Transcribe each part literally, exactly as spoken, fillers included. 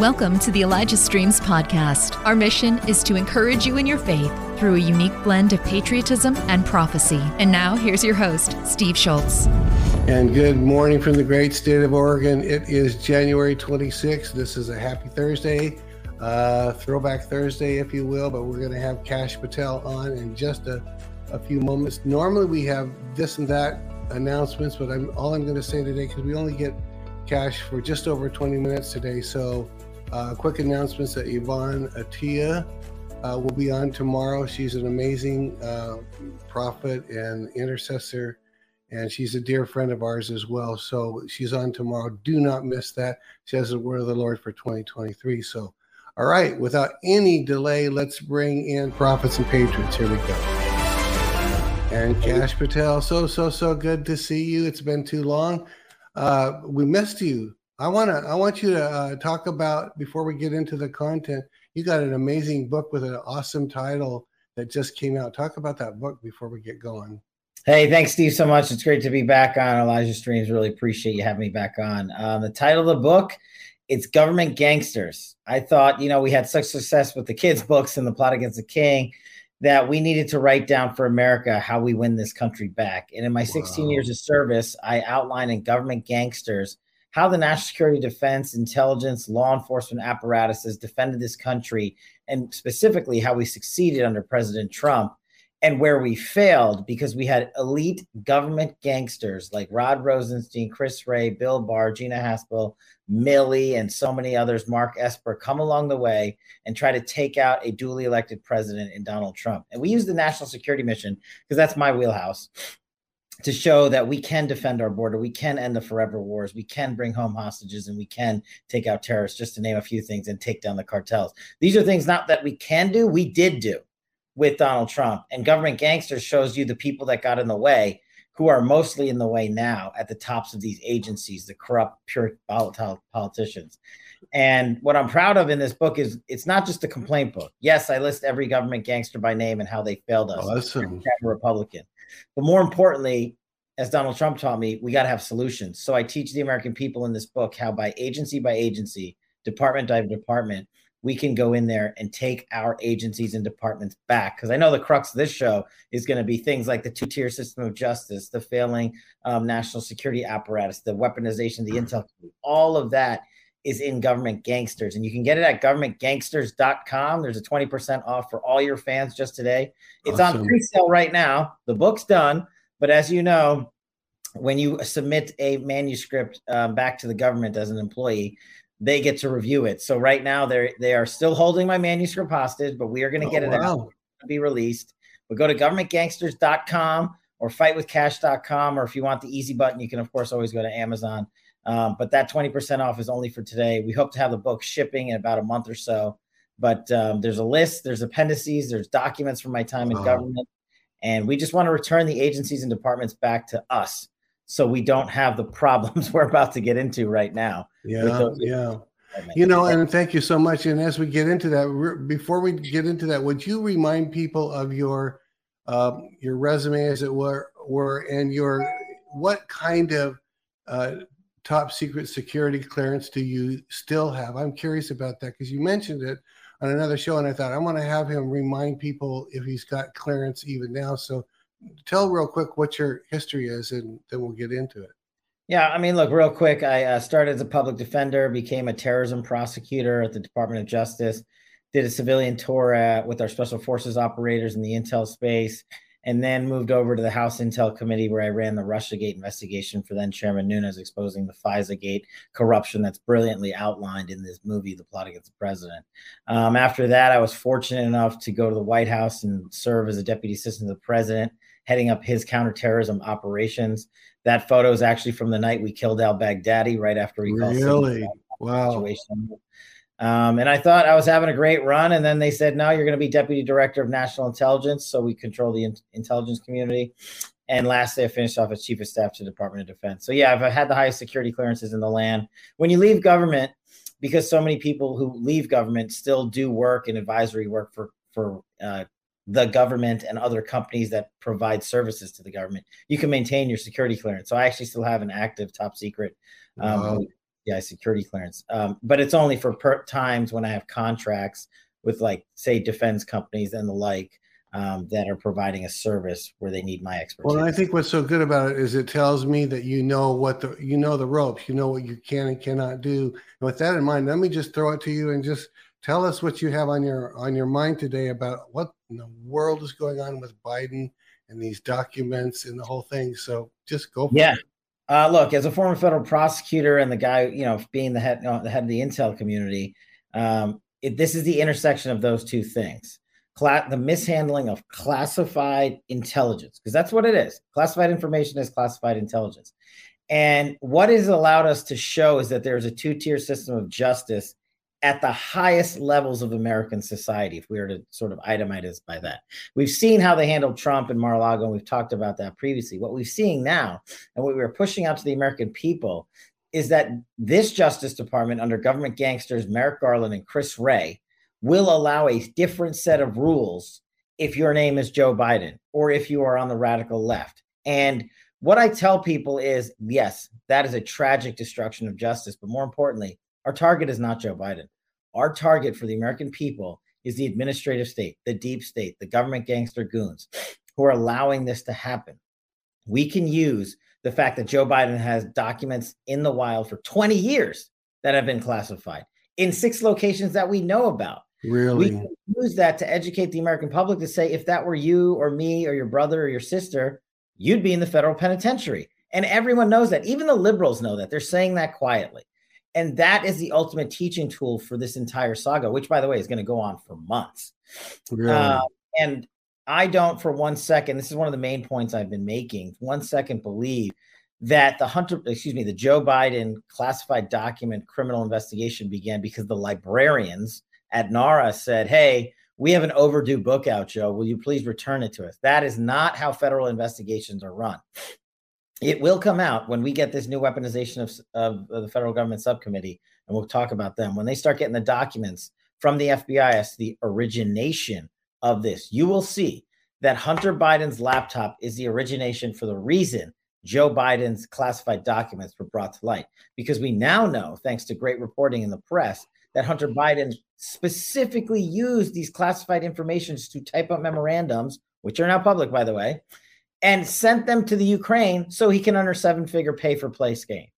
Welcome to the Elijah Streams podcast. Our mission is to encourage you in your faith through a unique blend of patriotism and prophecy. And now here's your host, Steve Schultz. And good morning from the great state of Oregon. It is January twenty-sixth. This is a happy Thursday, uh, throwback Thursday, if you will, but we're going to have Kash Patel on in just a, a few moments. Normally we have this and that announcements, but I'm all I'm going to say today, because we only get Kash for just over twenty minutes today. So uh, quick announcements that Yvonne Atiyah uh, will be on tomorrow. She's an amazing uh, prophet and intercessor, and she's a dear friend of ours as well. So she's on tomorrow. Do not miss that. She has the word of the Lord for twenty twenty-three. So, all right, without any delay, let's bring in Prophets and Patriots. Here we go. And Kash Patel, so, so, so good to see you. It's been too long. Uh, we missed you. I want to, I want you to uh, talk about, before we get into the content, you got an amazing book with an awesome title that just came out. Talk about that book before we get going. Hey, thanks, Steve, so much. It's great to be back on Elijah Streams. Really appreciate you having me back on. Um, the title of the book, it's Government Gangsters. I thought, you know, we had such success with the kids' books and The Plot Against the King that we needed to write down for America how we win this country back. And in my sixteen wow. years of service, I outlined in Government Gangsters how the national security, defense, intelligence, law enforcement apparatuses defended this country, and specifically how we succeeded under President Trump, and where we failed because we had elite government gangsters like Rod Rosenstein, Chris Wray, Bill Barr, Gina Haspel, Milley, and so many others, Mark Esper, come along the way and try to take out a duly elected president in Donald Trump. And we use the national security mission, because that's my wheelhouse, to show that we can defend our border, we can end the forever wars, we can bring home hostages, and we can take out terrorists, just to name a few things, and take down the cartels. These are things not that we can do, we did do with Donald Trump. And Government Gangsters shows you the people that got in the way, who are mostly in the way now at the tops of these agencies, the corrupt, pure, volatile politicians. And what I'm proud of in this book is it's not just a complaint book. Yes, I list every government gangster by name and how they failed us. Awesome. I'm a Republican. But more importantly, as Donald Trump taught me, we got to have solutions. So I teach the American people in this book how, by agency by agency, department by department, we can go in there and take our agencies and departments back. Because I know the crux of this show is going to be things like the two-tier system of justice, the failing um, national security apparatus, the weaponization of the intel. All of that is in Government Gangsters. And you can get it at government gangsters dot com. There's a twenty percent off for all your fans just today. It's awesome. On pre-sale right now. The book's done. But as you know, when you submit a manuscript um, back to the government as an employee, they get to review it. So right now they're, they are still holding my manuscript hostage, but we are going to get oh, it wow. out. It's going to be released. But go to government gangsters dot com or fight with cash dot com. Or if you want the easy button, you can of course always go to Amazon. Um, but that twenty percent off is only for today. We hope to have the book shipping in about a month or so, but um, there's a list, there's appendices, there's documents from my time in wow. government. And we just want to return the agencies and departments back to us, so we don't have the problems we're about to get into right now. Yeah, yeah. You know, and thank you so much. And as we get into that, re- before we get into that, would you remind people of your uh, your resume, as it were, were and your what kind of uh, top secret security clearance do you still have? I'm curious about that, because you mentioned it on another show, and I thought I want to have him remind people if he's got clearance even now. So tell real quick what your history is, and then we'll get into it. Yeah, I mean, look, real quick, I uh, started as a public defender, became a terrorism prosecutor at the Department of Justice, did a civilian tour at, with our special forces operators in the intel space, and then moved over to the House Intel Committee, where I ran the Russiagate investigation for then Chairman Nunes, exposing the FISA-gate corruption that's brilliantly outlined in this movie, The Plot Against the President. Um, after that, I was fortunate enough to go to the White House and serve as a deputy assistant to the president, heading up his counterterrorism operations. That photo is actually from the night we killed al-Baghdadi, right after we really? called the wow. situation. Um, and I thought I was having a great run, and then they said, no, you're going to be deputy director of national intelligence. So we control the in- intelligence community. And lastly, I finished off as chief of staff to the Department of Defense. So yeah, I've had the highest security clearances in the land. When you leave government, because so many people who leave government still do work and advisory work for, for, uh, the government and other companies that provide services to the government, you can maintain your security clearance. So I actually still have an active top secret um, wow. F B I security clearance. Um, but it's only for per- times when I have contracts with, like, say, defense companies and the like, um, that are providing a service where they need my expertise. Well, I think what's so good about it is it tells me that you know what the you know the ropes, you know what you can and cannot do. And with that in mind, let me just throw it to you and just tell us what you have on your on your mind today about what in the world is going on with Biden and these documents and the whole thing. So just go for yeah. it. Yeah. Uh, look, as a former federal prosecutor and the guy, you know, being the head, you know, the head of the intel community, um, it, this is the intersection of those two things. Cla- the mishandling of classified intelligence, because that's what it is. Classified information is classified intelligence. And what is allowed us to show is that there's a two-tier system of justice at the highest levels of American society, if we were to sort of itemize by that. We've seen how they handled Trump and Mar-a-Lago, and we've talked about that previously. What we're seeing now, and what we're pushing out to the American people, is that this Justice Department under government gangsters, Merrick Garland and Chris Wray, will allow a different set of rules if your name is Joe Biden or if you are on the radical left. And what I tell people is, yes, that is a tragic destruction of justice, but more importantly, our target is not Joe Biden. Our target for the American people is the administrative state, the deep state, the government gangster goons who are allowing this to happen. We can use the fact that Joe Biden has documents in the wild for twenty years that have been classified in six locations that we know about. Really? We can use that to educate the American public to say, if that were you or me or your brother or your sister, you'd be in the federal penitentiary. And everyone knows that. Even the liberals know that. They're saying that quietly. And that is the ultimate teaching tool for this entire saga, which, by the way, is going to go on for months. Really? Uh, and I don't for one second, this is one of the main points I've been making, one second believe that the Hunter, excuse me, the Joe Biden classified document criminal investigation began because the librarians at NARA said, hey, we have an overdue book out, Joe. Will you please return it to us? That is not how federal investigations are run. It will come out when we get this new weaponization of, of, of the federal government subcommittee, and we'll talk about them. When they start getting the documents from the F B I as the origination of this, you will see that Hunter Biden's laptop is the origination for the reason Joe Biden's classified documents were brought to light. Because we now know, thanks to great reporting in the press, that Hunter Biden specifically used these classified informations to type up memorandums, which are now public, by the way, and sent them to the Ukraine so he can earn a seven-figure pay-for-play scheme.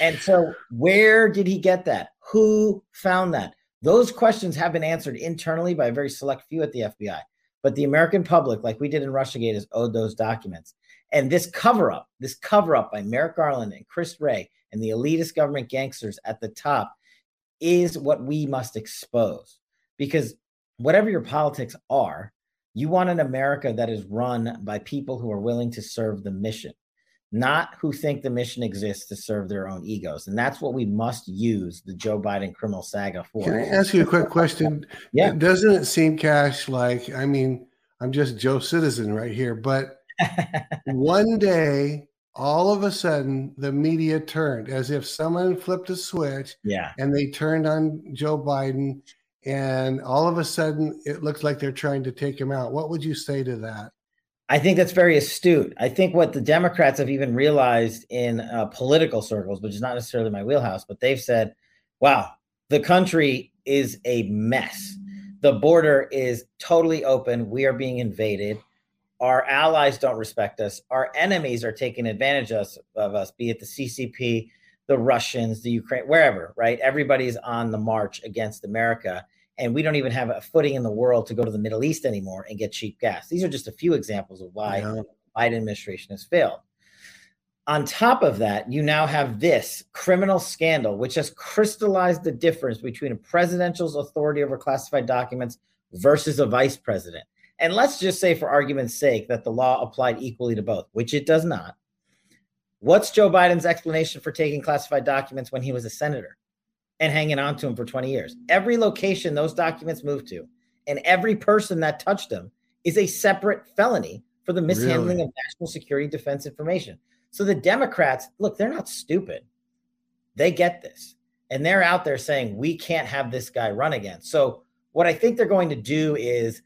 And so where did he get that? Who found that? Those questions have been answered internally by a very select few at the F B I. But the American public, like we did in Russiagate, is owed those documents. And this cover-up, this cover-up by Merrick Garland and Chris Wray and the elitist government gangsters at the top is what we must expose. Because whatever your politics are, you want an America that is run by people who are willing to serve the mission, not who think the mission exists to serve their own egos. And that's what we must use the Joe Biden criminal saga for. Can I ask you a quick question? Yeah. Doesn't it seem, Kash, like, I mean, I'm just Joe Citizen right here, but one day, all of a sudden, the media turned as if someone flipped a switch yeah. and they turned on Joe Biden. And all of a sudden, it looks like they're trying to take him out. What would you say to that? I think that's very astute. I think what the Democrats have even realized in uh, political circles, which is not necessarily my wheelhouse, but they've said, wow, the country is a mess. The border is totally open. We are being invaded. Our allies don't respect us. Our enemies are taking advantage of us, of us be it the C C P, the Russians, the Ukraine, wherever, right? Everybody's on the march against America. And we don't even have a footing in the world to go to the Middle East anymore and get cheap gas. These are just a few examples of why yeah. the Biden administration has failed. On top of that, you now have this criminal scandal, which has crystallized the difference between a presidential's authority over classified documents versus a vice president. And let's just say, for argument's sake, that the law applied equally to both, which it does not. What's Joe Biden's explanation for taking classified documents when he was a senator and hanging on to him for twenty years? Every location those documents moved to and every person that touched them is a separate felony for the mishandling really? of national security defense information. So the Democrats, look, they're not stupid. They get this. And they're out there saying, we can't have this guy run again. So what I think they're going to do is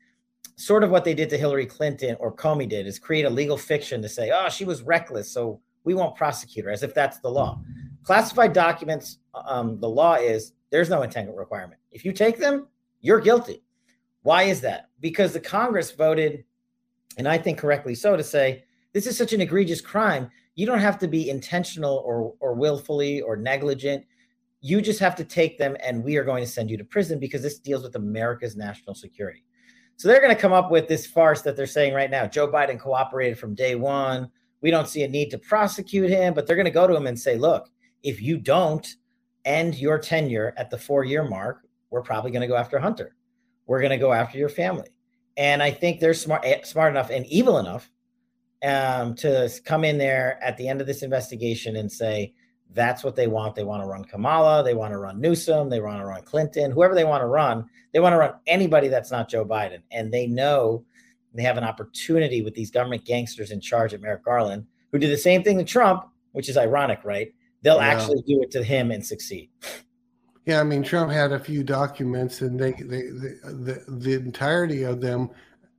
sort of what they did to Hillary Clinton, or Comey did, is create a legal fiction to say, oh, she was reckless, so we won't prosecute her, as if that's the law. Classified documents, um, the law is there's no entanglement requirement. If you take them, you're guilty. Why is that? Because the Congress voted, and I think correctly so, to say this is such an egregious crime. You don't have to be intentional or or willfully or negligent. You just have to take them, and we are going to send you to prison because this deals with America's national security. So they're going to come up with this farce that they're saying right now. Joe Biden cooperated from day one. We don't see a need to prosecute him, but they're going to go to him and say, look, if you don't end your tenure at the four-year mark, we're probably going to go after Hunter. We're going to go after your family. And I think they're smart smart enough and evil enough um, to come in there at the end of this investigation and say, that's what they want. They want to run Kamala. They want to run Newsom. They want to run Clinton. Whoever they want to run, they want to run anybody that's not Joe Biden. And they know they have an opportunity with these government gangsters in charge at Merrick Garland, who did the same thing to Trump, which is ironic, right? They'll yeah. actually do it to him and succeed. Yeah, I mean, Trump had a few documents, and they, they, they the, the entirety of them,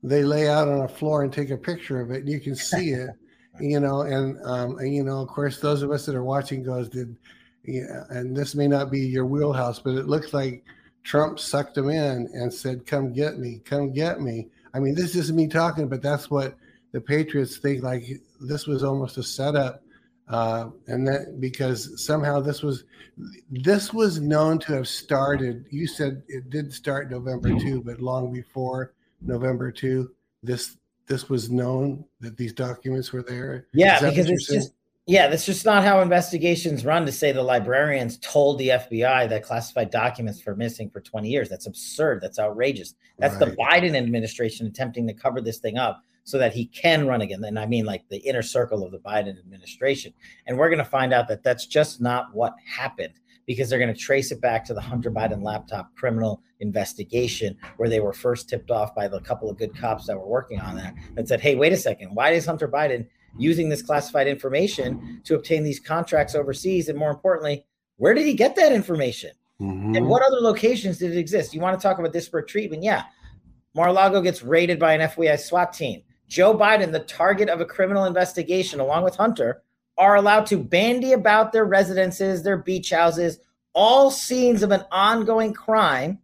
they lay out on a floor and take a picture of it, and you can see it. You know, and, um, and, you know, of course, those of us that are watching goes, did, yeah, and this may not be your wheelhouse, but it looks like Trump sucked him in and said, come get me, come get me. I mean, this isn't me talking, but that's what the Patriots think. Like, this was almost a setup. Uh, and that because somehow this was, this was known to have started. You said it did start November second, but long before November second, this This was known that these documents were there. Yeah, because it's saying? just yeah, that's just not how investigations run. To say the librarians told the F B I that classified documents were missing for twenty years. That's absurd. That's outrageous. That's right. The Biden administration attempting to cover this thing up so that he can run again. And I mean, like the inner circle of the Biden administration. And we're going to find out that that's just not what happened, because they're going to trace it back to the Hunter Biden laptop criminal investigation, where they were first tipped off by the couple of good cops that were working on that and said, hey, wait a second. Why is Hunter Biden using this classified information to obtain these contracts overseas? And more importantly, where did he get that information? Mm-hmm. And what other locations did it exist? You want to talk about disparate treatment? Yeah. Mar-a-Lago gets raided by an F B I SWAT team. Joe Biden, the target of a criminal investigation, along with Hunter, are allowed to bandy about their residences, their beach houses, all scenes of an ongoing crime,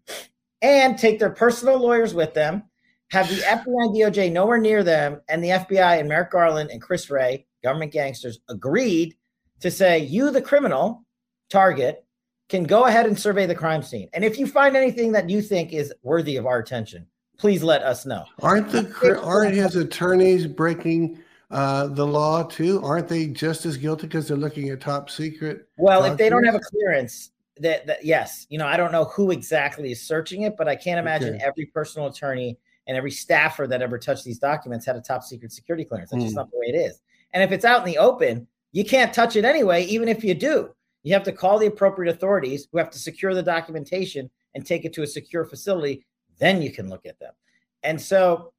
and take their personal lawyers with them, have the F B I D O J nowhere near them, and the F B I and Merrick Garland and Chris Wray, government gangsters, agreed to say, you, the criminal target, can go ahead and survey the crime scene. And if you find anything that you think is worthy of our attention, please let us know. Aren't the aren't his attorneys breaking Uh, the law too? Aren't they just as guilty because they're looking at top secret? Well, documents? If they don't have a clearance, that, that yes, you know, I don't know who exactly is searching it, but I can't imagine okay. every personal attorney and every staffer that ever touched these documents had a top secret security clearance. That's mm. just not the way it is. And if it's out in the open, you can't touch it anyway. Even if you do, you have to call the appropriate authorities who have to secure the documentation and take it to a secure facility. Then you can look at them. And so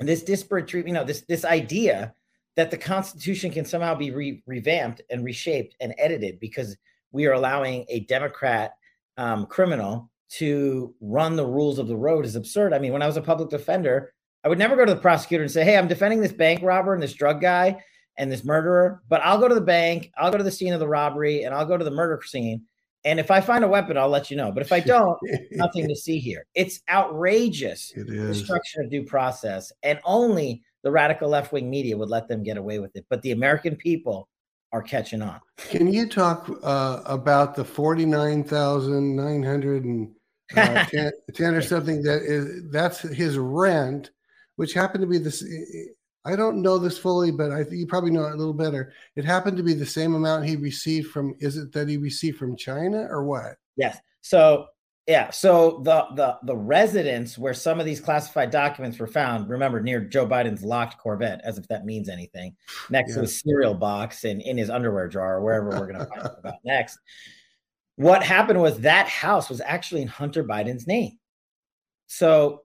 And this disparate treatment, you know, this this idea that the Constitution can somehow be re- revamped and reshaped and edited because we are allowing a Democrat um, criminal to run the rules of the road is absurd. I mean, when I was a public defender, I would never go to the prosecutor and say, hey, I'm defending this bank robber and this drug guy and this murderer, but I'll go to the bank, I'll go to the scene of the robbery, and I'll go to the murder scene. And if I find a weapon, I'll let you know. But if I don't, nothing to see here. It's outrageous it is. destruction of due process. And only the radical left-wing media would let them get away with it. But the American people are catching on. Can you talk uh, about the forty-nine thousand nine hundred ten or something that is that's his rent, which happened to be this? I don't know this fully, but I think you probably know it a little better. It happened to be the same amount he received from, is it that he received from China or what? Yes. So, yeah. So the, the, the residence where some of these classified documents were found, remember, near Joe Biden's locked Corvette, as if that means anything, next yeah. to his cereal box and in his underwear drawer, or wherever we're going to find out about next. What happened was that house was actually in Hunter Biden's name. So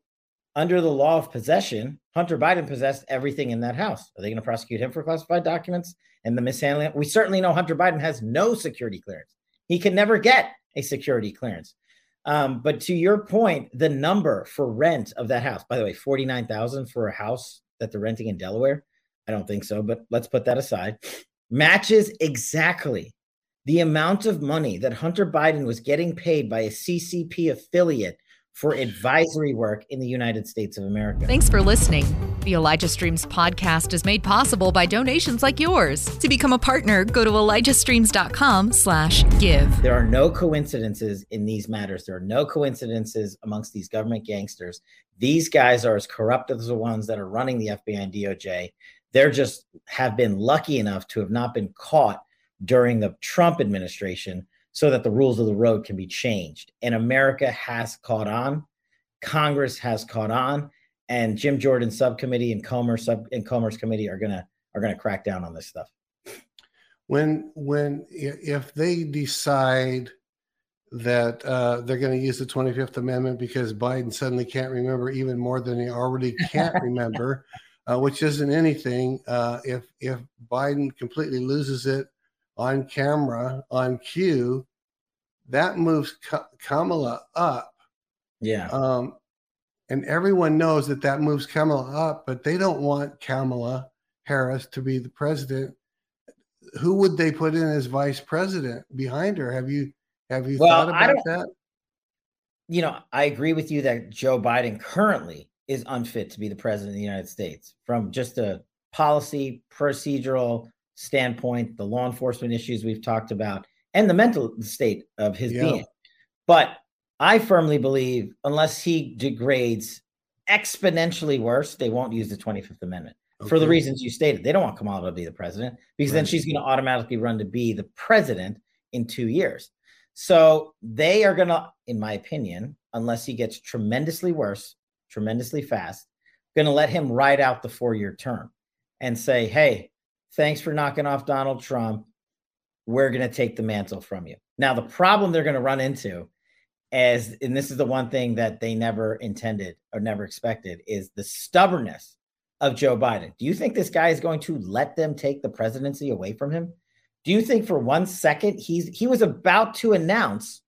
under the law of possession, Hunter Biden possessed everything in that house. Are they going to prosecute him for classified documents and the mishandling? We certainly know Hunter Biden has no security clearance. He can never get a security clearance. Um, but to your point, the number for rent of that house, by the way, forty-nine thousand dollars for a house that they're renting in Delaware. I don't think so, but let's put that aside. Matches exactly The amount of money that Hunter Biden was getting paid by a C C P affiliate for advisory work in the United States of America. Thanks for listening. The Elijah Streams podcast is made possible by donations like yours. To become a partner, go to ElijahStreams.com slash give. There are no coincidences in these matters. There are no coincidences amongst these government gangsters. These guys are as corrupt as the ones that are running the F B I and D O J. They're just have been lucky enough to have not been caught during the Trump administration so that the rules of the road can be changed. And America has caught on. Congress has caught on. And Jim Jordan subcommittee and Comer sub and Comer's committee are gonna are gonna crack down on this stuff. When when if they decide that uh, they're going to use the twenty-fifth Amendment because Biden suddenly can't remember even more than he already can't remember, uh, which isn't anything. Uh, if if Biden completely loses it on camera on cue, that moves Ka- Kamala up. Yeah. Um, And everyone knows that that moves Kamala up, but they don't want Kamala Harris to be the president. Who would they put in as vice president behind her? Have you have you well, thought about that? You know, I agree with you that Joe Biden currently is unfit to be the president of the United States from just a policy, procedural standpoint, the law enforcement issues we've talked about, and the mental state of his yeah. being. But I firmly believe unless he degrades exponentially worse, they won't use the twenty-fifth Amendment okay. for the reasons you stated. They don't want Kamala to be the president because right. then she's going to automatically run to be the president in two years. So they are going to, in my opinion, unless he gets tremendously worse, tremendously fast, going to let him ride out the four-year term and say, hey, thanks for knocking off Donald Trump. We're going to take the mantle from you. Now, the problem they're going to run into As and this is the one thing that they never intended or never expected is the stubbornness of Joe Biden. Do you think this guy is going to let them take the presidency away from him? Do you think for one second he's he was about to announce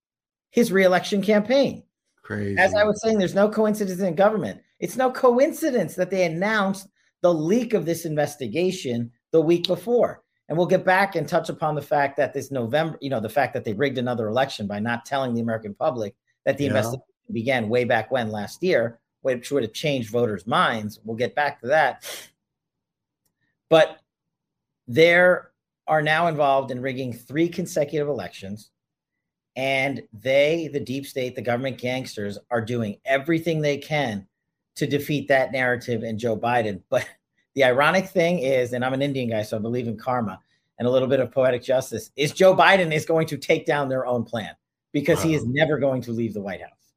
his reelection campaign? Crazy. As I was saying, there's no coincidence in government. It's no coincidence that they announced the leak of this investigation the week before. And we'll get back and touch upon the fact that this November, you know, the fact that they rigged another election by not telling the American public that the yeah. investigation began way back when last year, which would have changed voters' minds. We'll get back to that. But there are now involved in rigging three consecutive elections. And they, the deep state, the government gangsters, are doing everything they can to defeat that narrative and Joe Biden. But the ironic thing is, and I'm an Indian guy, so I believe in karma and a little bit of poetic justice, is Joe Biden is going to take down their own plan because wow. he is never going to leave the White House.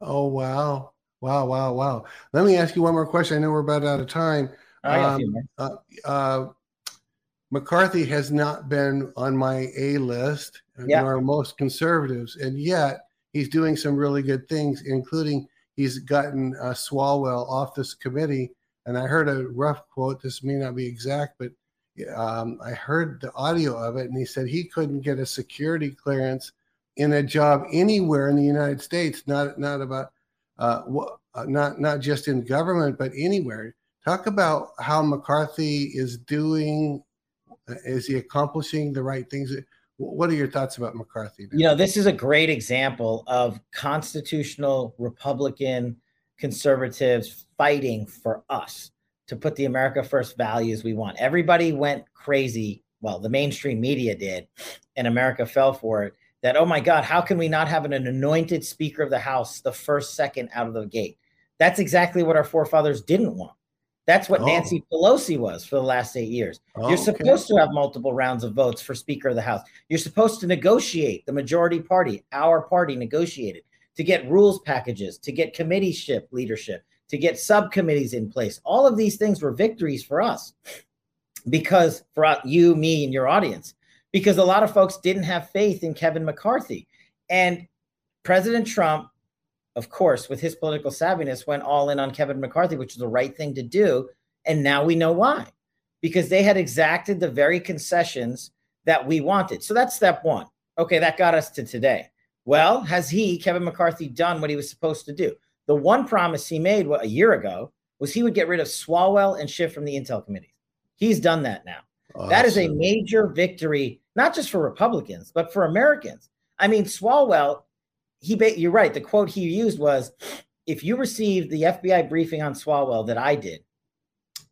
Oh, wow. Wow, wow, wow. Let me ask you one more question. I know we're about out of time. Um, you, uh, uh, McCarthy has not been on my A-list, yeah. nor most conservatives, and yet he's doing some really good things, including he's gotten uh, Swalwell off this committee. And I heard a rough quote, this may not be exact, but um, I heard the audio of it. And he said he couldn't get a security clearance in a job anywhere in the United States, not not about uh, not not just in government, but anywhere. Talk about how McCarthy is doing. Is he accomplishing the right things? What are your thoughts about McCarthy? Now? You know, this is a great example of constitutional Republican conservatives fighting for us to put the America first values we want. Everybody went crazy. Well, the mainstream media did, and America fell for it, that, oh my God, how can we not have an anointed Speaker of the House the first second out of the gate? That's exactly what our forefathers didn't want. That's what oh. Nancy Pelosi was for the last eight years. Oh, You're supposed okay. to have multiple rounds of votes for Speaker of the House. You're supposed to negotiate. The majority party, our party, negotiated to get rules packages, to get committeeship leadership, to get subcommittees in place. All of these things were victories for us because for you, me, and your audience, because a lot of folks didn't have faith in Kevin McCarthy. And President Trump, of course, with his political savviness, went all in on Kevin McCarthy, which is the right thing to do. And now we know why, because they had exacted the very concessions that we wanted. So that's step one. Okay, that got us to today. Well, has he, Kevin McCarthy, done what he was supposed to do? The one promise he made a year ago was he would get rid of Swalwell and Schiff from the Intel Committee. He's done that now. Awesome. That is a major victory, not just for Republicans, but for Americans. I mean, Swalwell, he ba- you're right. The quote he used was, if you received the F B I briefing on Swalwell that I did,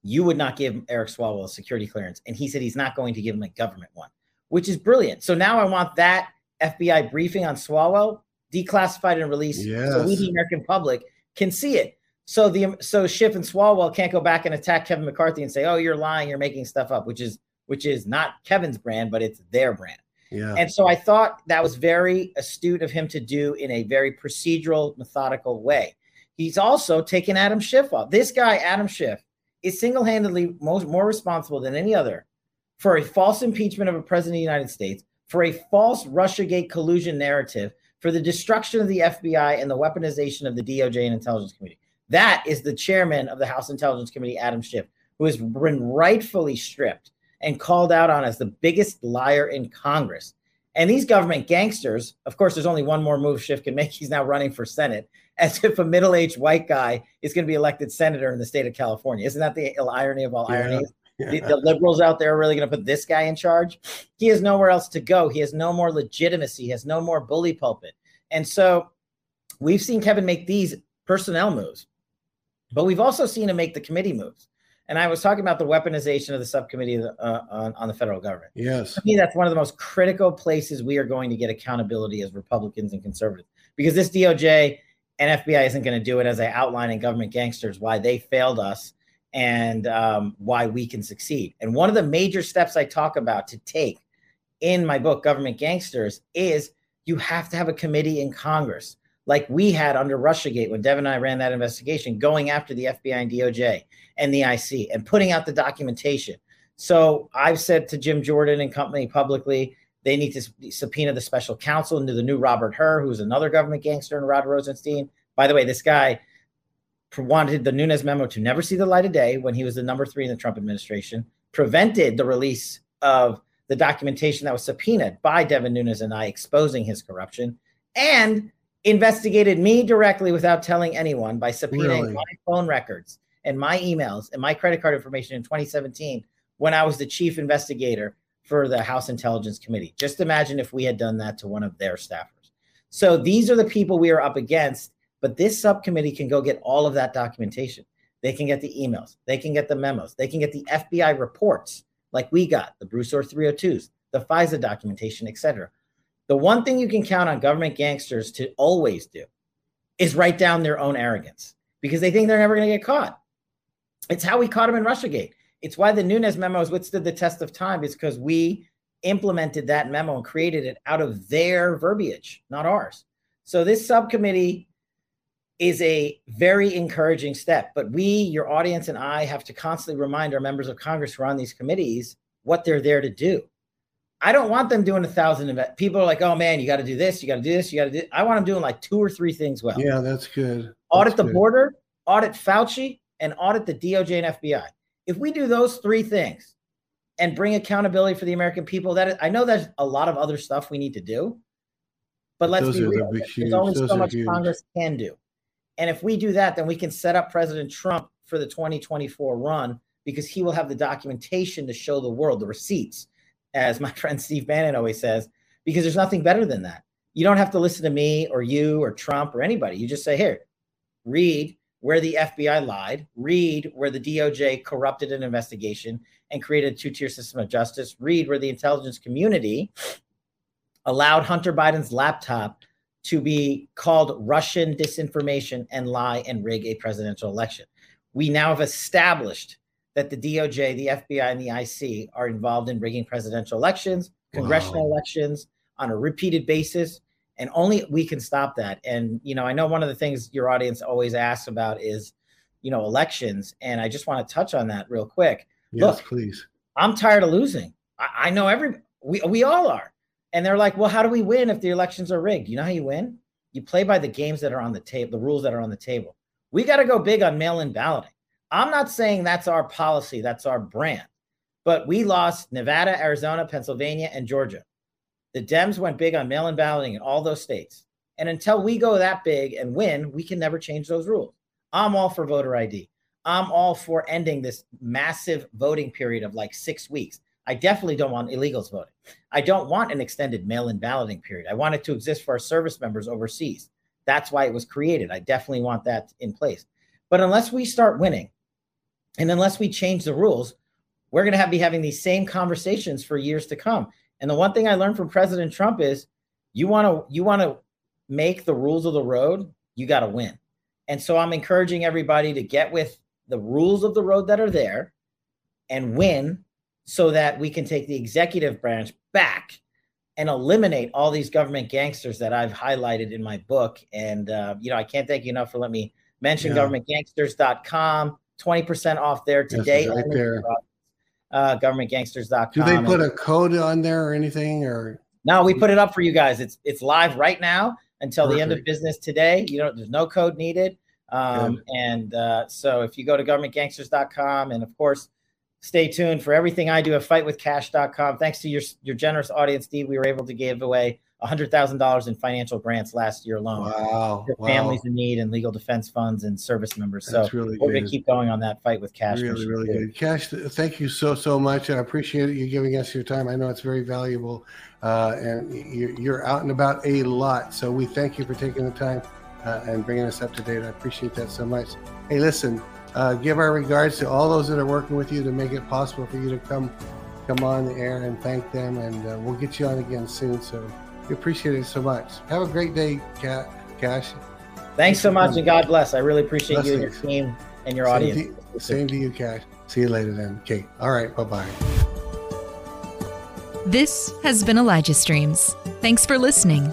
you would not give Eric Swalwell a security clearance. And he said he's not going to give him a government one, which is brilliant. So now I want that F B I briefing on Swalwell declassified and released, yes, so we, the American public, can see it. So the so Schiff and Swalwell can't go back and attack Kevin McCarthy and say, oh, you're lying, you're making stuff up, which is which is not Kevin's brand, but it's their brand. Yeah. And so I thought that was very astute of him to do in a very procedural, methodical way. He's also taken Adam Schiff off. This guy, Adam Schiff, is single-handedly most, more responsible than any other for a false impeachment of a president of the United States, for a false Russiagate collusion narrative, for the destruction of the F B I and the weaponization of the D O J and Intelligence Committee. That is the chairman of the House Intelligence Committee, Adam Schiff, who has been rightfully stripped and called out on as the biggest liar in Congress. And these government gangsters, of course, there's only one more move Schiff can make. He's now running for Senate, as if a middle-aged white guy is going to be elected senator in the state of California. Isn't that the irony of all yeah. ironies? Yeah. The, the liberals out there are really going to put this guy in charge. He has nowhere else to go. He has no more legitimacy. He has no more bully pulpit. And so we've seen Kevin make these personnel moves, but we've also seen him make the committee moves. And I was talking about the weaponization of the subcommittee uh, on, on the federal government. Yes. To me, that's one of the most critical places we are going to get accountability as Republicans and conservatives, because this D O J and F B I isn't going to do it, as I outline in Government Gangsters, why they failed us and um, why we can succeed. And one of the major steps I talk about to take in my book, Government Gangsters, is you have to have a committee in Congress, like we had under Russiagate when Devin and I ran that investigation, going after the F B I and D O J and the I C and putting out the documentation. So I've said to Jim Jordan and company publicly, they need to subpoena the special counsel into the new Robert Hur, who's another government gangster, and Rod Rosenstein. By the way, this guy wanted the Nunes memo to never see the light of day when he was the number three in the Trump administration, prevented the release of the documentation that was subpoenaed by Devin Nunes and I exposing his corruption, and investigated me directly without telling anyone by subpoenaing really? my phone records and my emails and my credit card information in twenty seventeen when I was the chief investigator for the House Intelligence Committee. Just imagine if we had done that to one of their staffers. So these are the people we are up against, but this subcommittee can go get all of that documentation. They can get the emails. They can get the memos. They can get the F B I reports like we got, the Bruce Orr three oh twos, the FISA documentation, et cetera. The one thing you can count on government gangsters to always do is write down their own arrogance, because they think they're never going to get caught. It's how we caught them in Russiagate. It's why the Nunes memo has withstood the test of time, is because we implemented that memo and created it out of their verbiage, not ours. So this subcommittee is a very encouraging step, but we, your audience, and I have to constantly remind our members of Congress who are on these committees what they're there to do. I don't want them doing a thousand events. People are like, oh man, you got to do this. You got to do this. You got to do. I want them doing like two or three things well. Yeah, that's good. That's audit the good. border, audit Fauci, and audit the D O J and F B I. If we do those three things and bring accountability for the American people, that is, I know there's a lot of other stuff we need to do, but let's those be real. The there's only those so much huge. Congress can do. And if we do that, then we can set up President Trump for the twenty twenty-four run, because he will have the documentation to show the world, the receipts, as my friend Steve Bannon always says, because there's nothing better than that. You don't have to listen to me or you or Trump or anybody. You just say, here, read where the F B I lied, read where the D O J corrupted an investigation and created a two-tier system of justice, read where the intelligence community allowed Hunter Biden's laptop to be called Russian disinformation and lie and rig a presidential election. We now have established that the D O J, the F B I, and the I C are involved in rigging presidential elections, congressional wow. elections on a repeated basis, and only we can stop that. And, you know, I know one of the things your audience always asks about is, you know, elections, and I just want to touch on that real quick. Yes, Look, please. I'm tired of losing. I, I know every we we all are. And they're like, well, how do we win if the elections are rigged? You know how you win? You play by the games that are on the table, the rules that are on the table. We got to go big on mail-in balloting. I'm not saying that's our policy, that's our brand, but we lost Nevada, Arizona, Pennsylvania, and Georgia. The Dems went big on mail-in balloting in all those states. And until we go that big and win, we can never change those rules. I'm all for voter I D. I'm all for ending this massive voting period of like six weeks. I definitely don't want illegals voting. I don't want an extended mail-in balloting period. I want it to exist for our service members overseas. That's why it was created. I definitely want that in place. But unless we start winning and unless we change the rules, we're going to have, be having these same conversations for years to come. And the one thing I learned from President Trump is you want to you want to make the rules of the road, you got to win. And so I'm encouraging everybody to get with the rules of the road that are there and win so that we can take the executive branch back and eliminate all these government gangsters that I've highlighted in my book. And, uh, you know, I can't thank you enough for letting me mention yeah. government gangsters dot com, twenty percent off there today. Yes, right there. Uh, government gangsters dot com. Do they put a code on there or anything? Or no, we put it up for you guys. It's it's live right now until Perfect. the end of business today. You know, there's no code needed. Um, and uh, so if you go to government gangsters dot com, and of course, stay tuned for everything I do at fight with cash dot com. Thanks to your your generous audience, Steve, we were able to give away one hundred thousand dollars in financial grants last year alone. Wow. wow. Families in need and legal defense funds and service members. That's so really we're going to keep going on that Fight with Cash. Really, really good. Cash, thank you so, so much. I appreciate you giving us your time. I know it's very valuable. Uh, and you're, you're out and about a lot. So we thank you for taking the time uh, and bringing us up to date. I appreciate that so much. Hey, listen. Uh, give our regards to all those that are working with you to make it possible for you to come come on the air, and thank them. And uh, we'll get you on again soon. So we appreciate it so much. Have a great day, Ka- Kash. Thanks, Thanks so much, and God bless. I really appreciate Blessings. you and your team and your same audience. To, same to you, Kash. See you later then. Okay. All right. Bye-bye. This has been Elijah Streams. Thanks for listening.